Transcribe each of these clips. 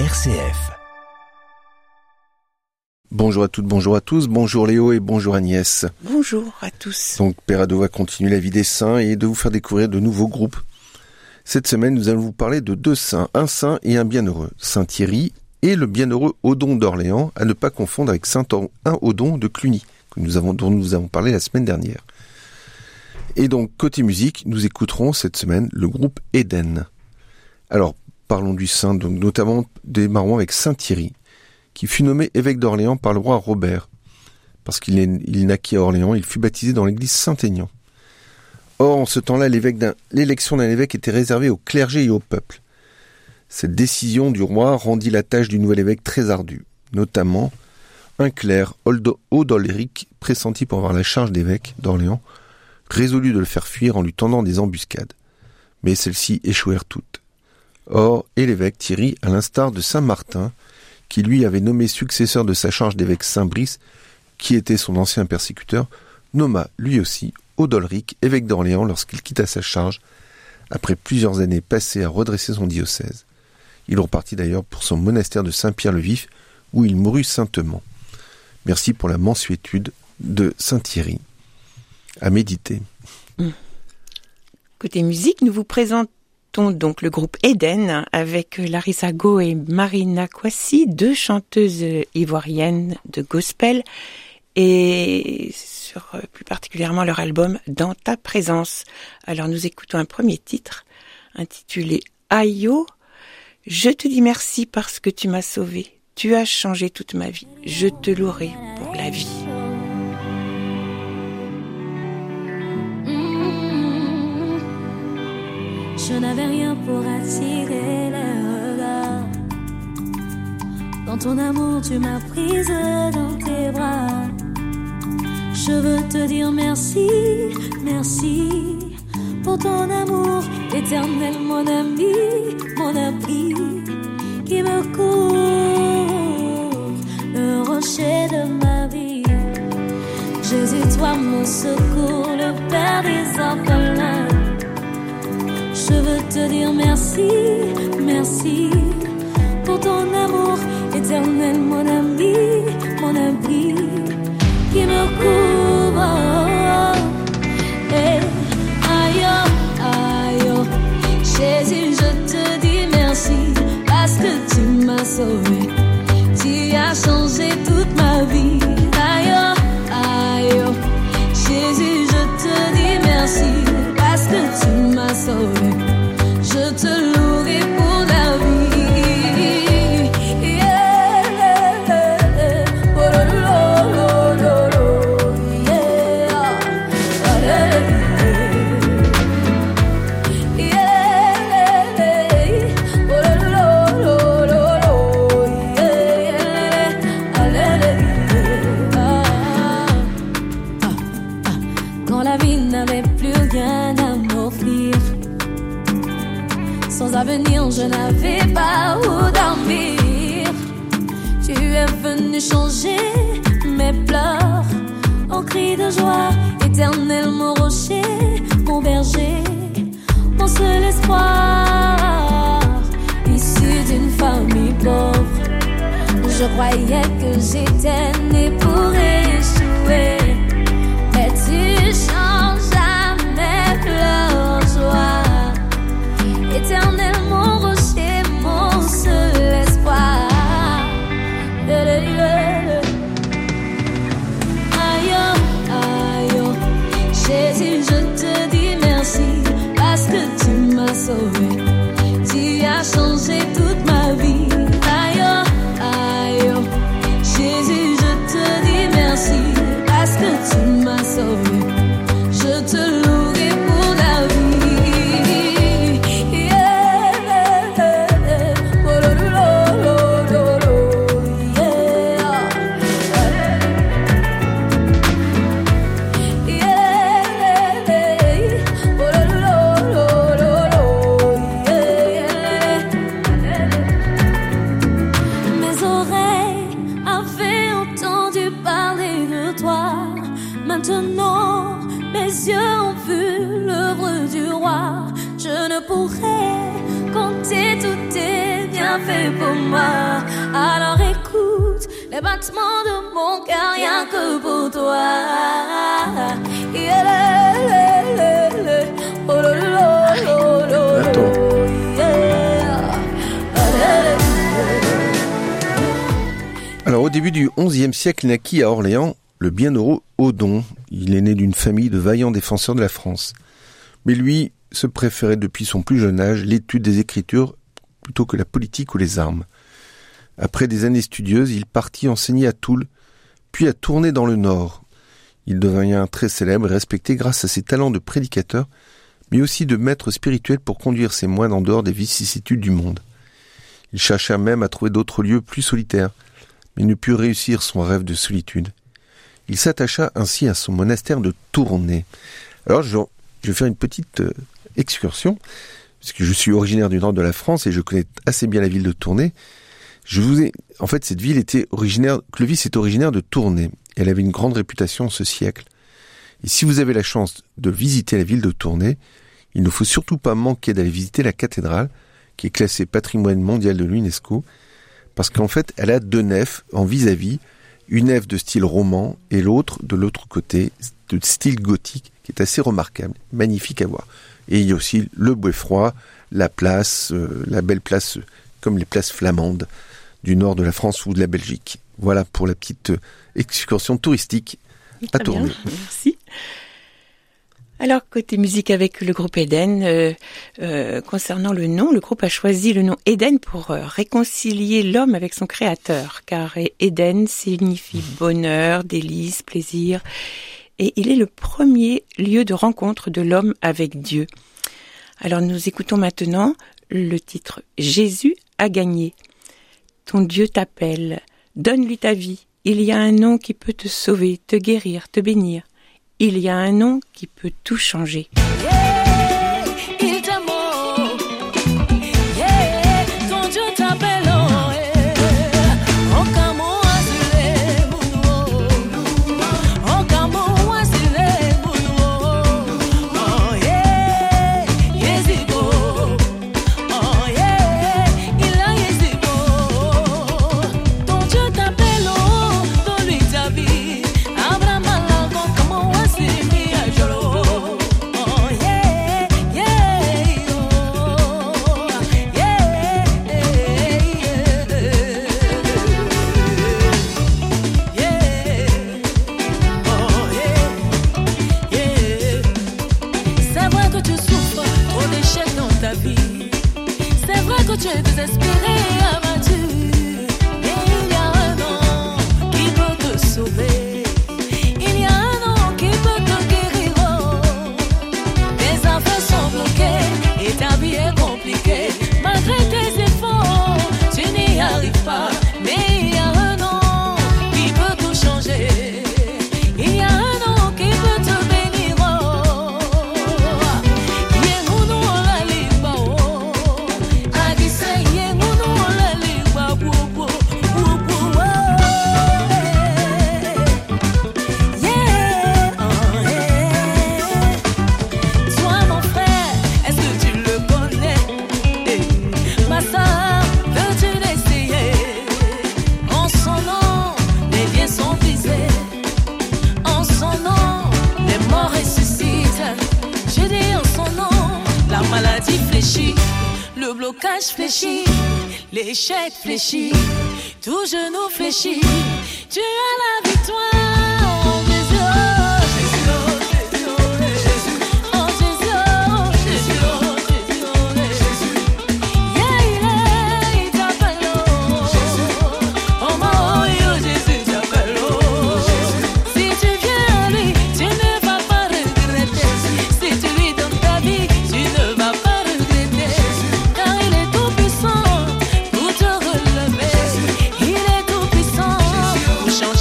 RCF. Bonjour à toutes, bonjour à tous, bonjour Léo et bonjour Agnès. Bonjour à tous. Donc Perado va continuer la vie des saints et de vous faire découvrir de nouveaux groupes. Cette semaine, nous allons vous parler de deux saints, un saint et un bienheureux, Saint-Thierry et le bienheureux Odon d'Orléans, à ne pas confondre avec Saint-Odon de Cluny, dont nous avons parlé la semaine dernière. Et donc, côté musique, nous écouterons cette semaine le groupe EDEN. Alors, parlons du saint, donc notamment démarrons avec Saint-Thierry, qui fut nommé évêque d'Orléans par le roi Robert. Parce qu'il naquit à Orléans, il fut baptisé dans l'église Saint-Aignan. Or, en ce temps-là, l'élection d'un évêque était réservée au clergé et au peuple. Cette décision du roi rendit la tâche du nouvel évêque très ardue, notamment un clerc, Odalric, pressenti pour avoir la charge d'évêque d'Orléans, résolut de le faire fuir en lui tendant des embuscades. Mais celles-ci échouèrent toutes. Or, et l'évêque Thierry, à l'instar de Saint-Martin, qui lui avait nommé successeur de sa charge d'évêque Saint-Brice, qui était son ancien persécuteur, nomma lui aussi Odalric, évêque d'Orléans, lorsqu'il quitta sa charge, après plusieurs années passées à redresser son diocèse. Il repartit d'ailleurs pour son monastère de Saint-Pierre-le-Vif, où il mourut saintement. Merci pour la mansuétude de Saint-Thierry. À méditer. Côté musique, nous vous présentons donc le groupe EDEN avec Larissa Sago et Marina Kouassi, deux chanteuses ivoiriennes de Gospel, et sur plus particulièrement leur album « Dans ta présence ». Alors nous écoutons un premier titre intitulé « Aïo ». Je te dis merci parce que tu m'as sauvé. Tu as changé toute ma vie. Je te louerai pour la vie. Je n'avais rien pour attirer les regards. Dans ton amour, tu m'as prise dans tes bras. Je veux te dire merci, merci pour ton amour éternel, mon ami, mon abri qui me court, le rocher de ma vie. Jésus, toi mon secours, le Père des orphelins. Je veux te dire merci, merci pour ton amour éternel, mon ami, mon abri qui me couvre. Hey, aïe, aïe, Jésus, je te dis merci parce que tu m'as sauvé, tu as changé toute ma vie. Aïe, aïe, Jésus, je te dis merci parce que tu m'as sauvé, je te louerai pour la vie. Yeah, yeah, yeah. Oh, lo, lo, lo, yeah. Oh, yeah, yeah, yeah. Oh, lo, lo, lo, yeah, yeah. Oh, yeah, ah, ah, ah. Quand la vie n'avait plus rien à m'offrir, sans avenir, je n'avais pas où dormir. Tu es venu changer mes pleurs en cris de joie. Éternel, mon rocher, mon berger, mon seul espoir. Issu d'une famille pauvre, je croyais que j'étais née pour échouer. Mais tu changes à mes pleurs joie. Éternel, mon rocher, mon seul espoir. Aïe, aïe, Jésus, je te dis merci parce que tu m'as sauvé, tu as changé toute ma vie. Aïe, aïe, Jésus, je fait pour moi. Alors écoute les battements de mon cœur, rien que pour toi. Alors au début du XIe siècle naquit à Orléans le bienheureux Odon. Il est né d'une famille de vaillants défenseurs de la France. Mais lui se préférait depuis son plus jeune âge l'étude des Écritures plutôt que la politique ou les armes. Après des années studieuses, il partit enseigner à Toul, puis à Tournai dans le Nord. Il devint très célèbre et respecté grâce à ses talents de prédicateur, mais aussi de maître spirituel pour conduire ses moines en dehors des vicissitudes du monde. Il chercha même à trouver d'autres lieux plus solitaires, mais ne put réussir son rêve de solitude. Il s'attacha ainsi à son monastère de Tournai. Alors, je vais faire une petite excursion, puisque je suis originaire du nord de la France et je connais assez bien la ville de Tournai. En fait, cette ville était originaire... Clovis est originaire de Tournai. Elle avait une grande réputation en ce siècle. Et si vous avez la chance de visiter la ville de Tournai, il ne faut surtout pas manquer d'aller visiter la cathédrale, qui est classée patrimoine mondial de l'UNESCO, parce qu'en fait, elle a deux nefs en vis-à-vis, une nef de style roman et l'autre, de l'autre côté, de style gothique, qui est assez remarquable, magnifique à voir. Et il y a aussi le beffroi, la place, la belle place, comme les places flamandes du nord de la France ou de la Belgique. Voilà pour la petite excursion touristique à Tournai. Merci. Alors, côté musique avec le groupe EDEN, concernant le nom, le groupe a choisi le nom EDEN pour réconcilier l'homme avec son créateur, car EDEN signifie bonheur, délice, plaisir, et il est le premier lieu de rencontre de l'homme avec Dieu. Alors, nous écoutons maintenant le titre « Jésus a gagné ». Ton Dieu t'appelle, donne-lui ta vie, il y a un nom qui peut te sauver, te guérir, te bénir. Il y a un nom qui peut tout changer. L'échec fléchit, tout genou fléchit, tu as la victoire.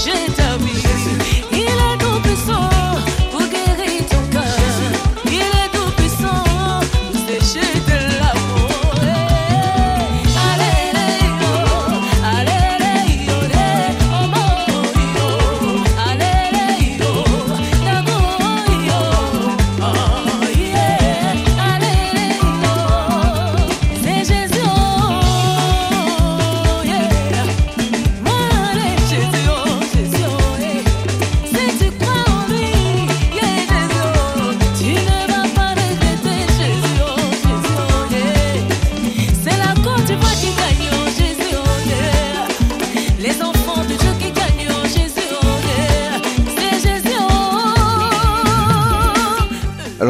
J'ai ta vie.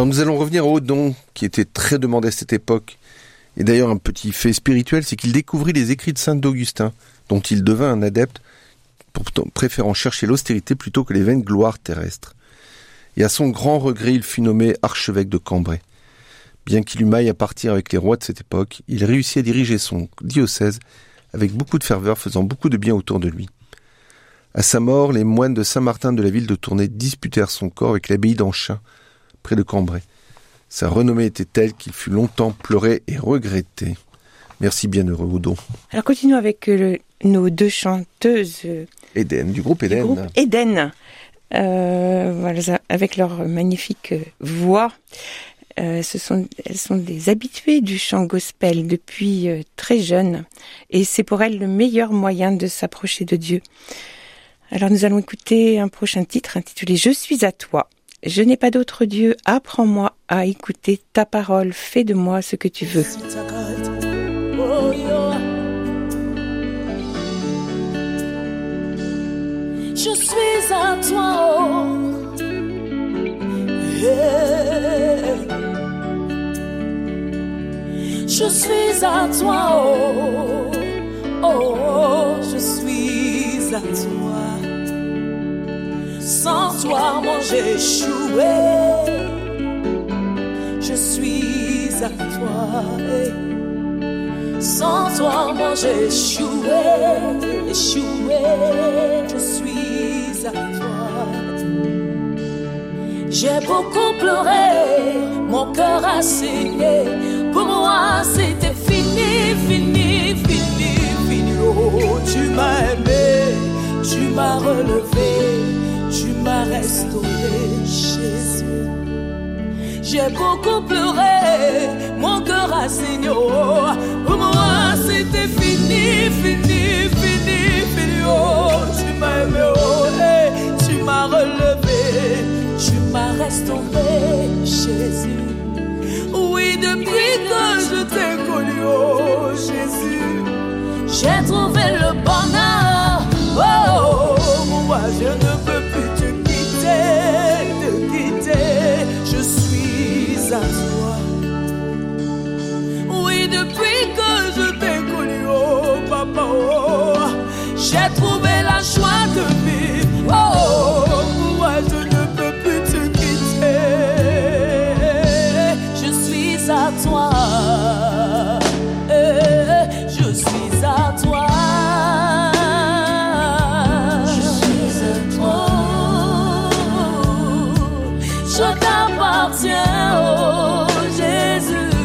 Alors nous allons revenir au Odon, qui était très demandé à cette époque. Et d'ailleurs, un petit fait spirituel, c'est qu'il découvrit les écrits de Saint-Augustin, dont il devint un adepte, préférant chercher l'austérité plutôt que les vaines gloires terrestres. Et à son grand regret, il fut nommé archevêque de Cambrai. Bien qu'il eût maille à partir avec les rois de cette époque, il réussit à diriger son diocèse avec beaucoup de ferveur, faisant beaucoup de bien autour de lui. À sa mort, les moines de Saint-Martin de la ville de Tournai disputèrent son corps avec l'abbaye d'Anchin, près de Cambrai. Sa renommée était telle qu'il fut longtemps pleuré et regretté. Merci bienheureux Odon. Alors continuons avec nos deux chanteuses Eden, du groupe Eden. Voilà, avec leur magnifique voix. Elles sont des habituées du chant gospel depuis très jeunes, et c'est pour elles le meilleur moyen de s'approcher de Dieu. Alors nous allons écouter un prochain titre intitulé « Je suis à toi ». Je n'ai pas d'autre Dieu, apprends-moi à écouter ta parole, fais de moi ce que tu veux. Je suis à toi, oh. Yeah. Je suis à toi, oh. Oh, oh, je suis à toi. Sans toi, moi j'ai échoué. Je suis à toi. Sans toi, moi j'ai échoué. Échoué. Je suis à toi. J'ai beaucoup pleuré, mon cœur a saigné. Pour moi, c'était fini, fini, fini, fini. Oh, tu m'as aimé, tu m'as relevé. Tu m'as restauré, Jésus. J'ai beaucoup pleuré, mon cœur a saigné. Pour moi, c'était fini, fini, fini, fini. Oh, tu m'as aimé, oh, hey, tu m'as relevé, tu m'as restauré, Jésus. Oui, depuis que je t'ai connu, oh, Jésus, j'ai trouvé le bonheur. Oh, moi, je ne peux plus te quitter. Je suis à toi. Oui, depuis que je t'ai connu, oh papa, oh, j'ai trouvé la joie de vivre. Oh, moi, je ne peux plus te quitter. Je suis à toi. Je suis à toi. Oh Jésus,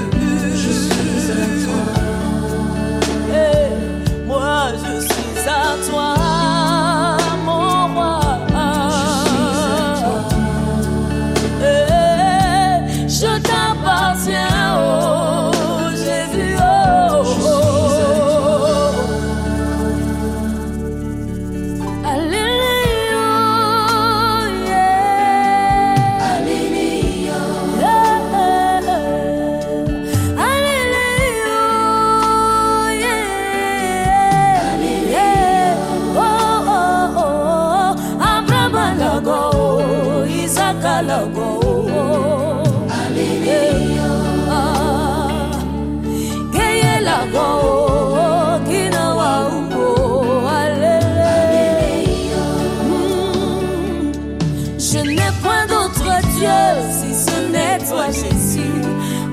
je suis à toi. Hey, moi je suis à toi, mon roi. Je suis à toi. Hey, je t'appartiens, oh Jésus, oh, je suis à toi. Alléluia.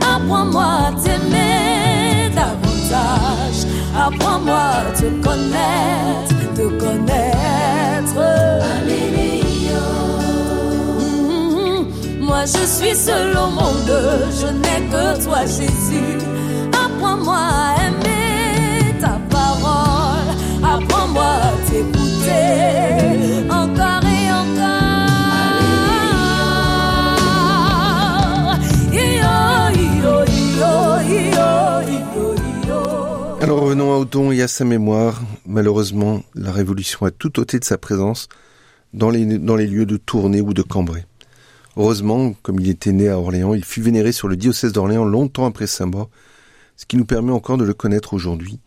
Apprends-moi à t'aimer davantage. Apprends-moi à te connaître, te connaître. Alléluia. Moi je suis seul au monde, je n'ai que toi Jésus. Apprends-moi à aimer ta parole. Apprends-moi à t'écouter encore. Alors revenons à Odon et à sa mémoire. Malheureusement, la Révolution a tout ôté de sa présence dans les lieux de Tournai ou de Cambrai. Heureusement, comme il était né à Orléans, il fut vénéré sur le diocèse d'Orléans longtemps après sa mort, ce qui nous permet encore de le connaître aujourd'hui.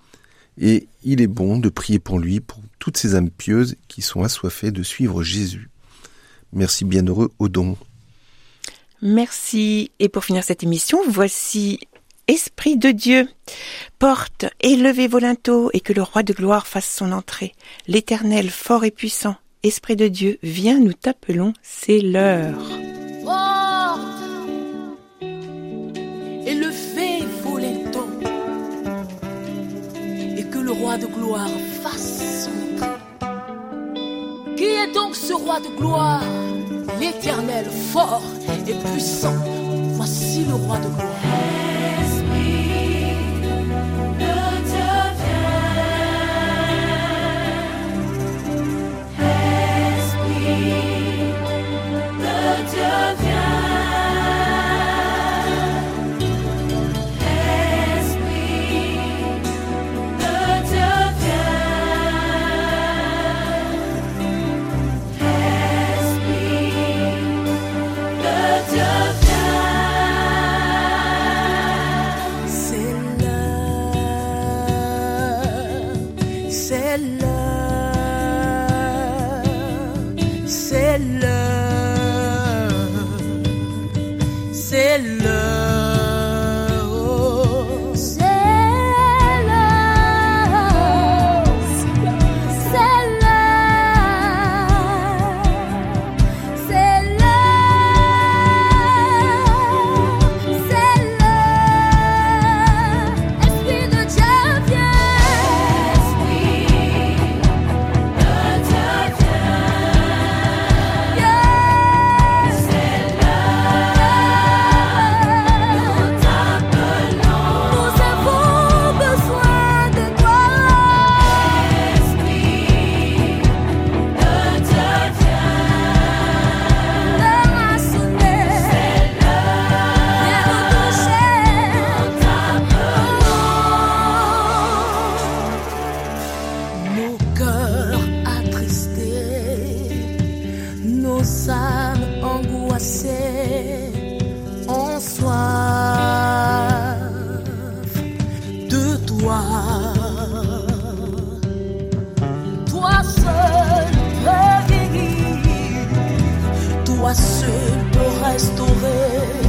Et il est bon de prier pour lui, pour toutes ces âmes pieuses qui sont assoiffées de suivre Jésus. Merci bienheureux Odon. Merci. Et pour finir cette émission, voici Esprit de Dieu. Porte, élevez vos linteaux et que le roi de gloire fasse son entrée. L'éternel fort et puissant, Esprit de Dieu, viens, nous t'appelons, c'est l'heure. Porte, élevez vos linteaux et que le roi de gloire fasse son entrée. Qui est donc ce roi de gloire? L'éternel fort et puissant, voici le roi de gloire. Toi seul pour restaurer.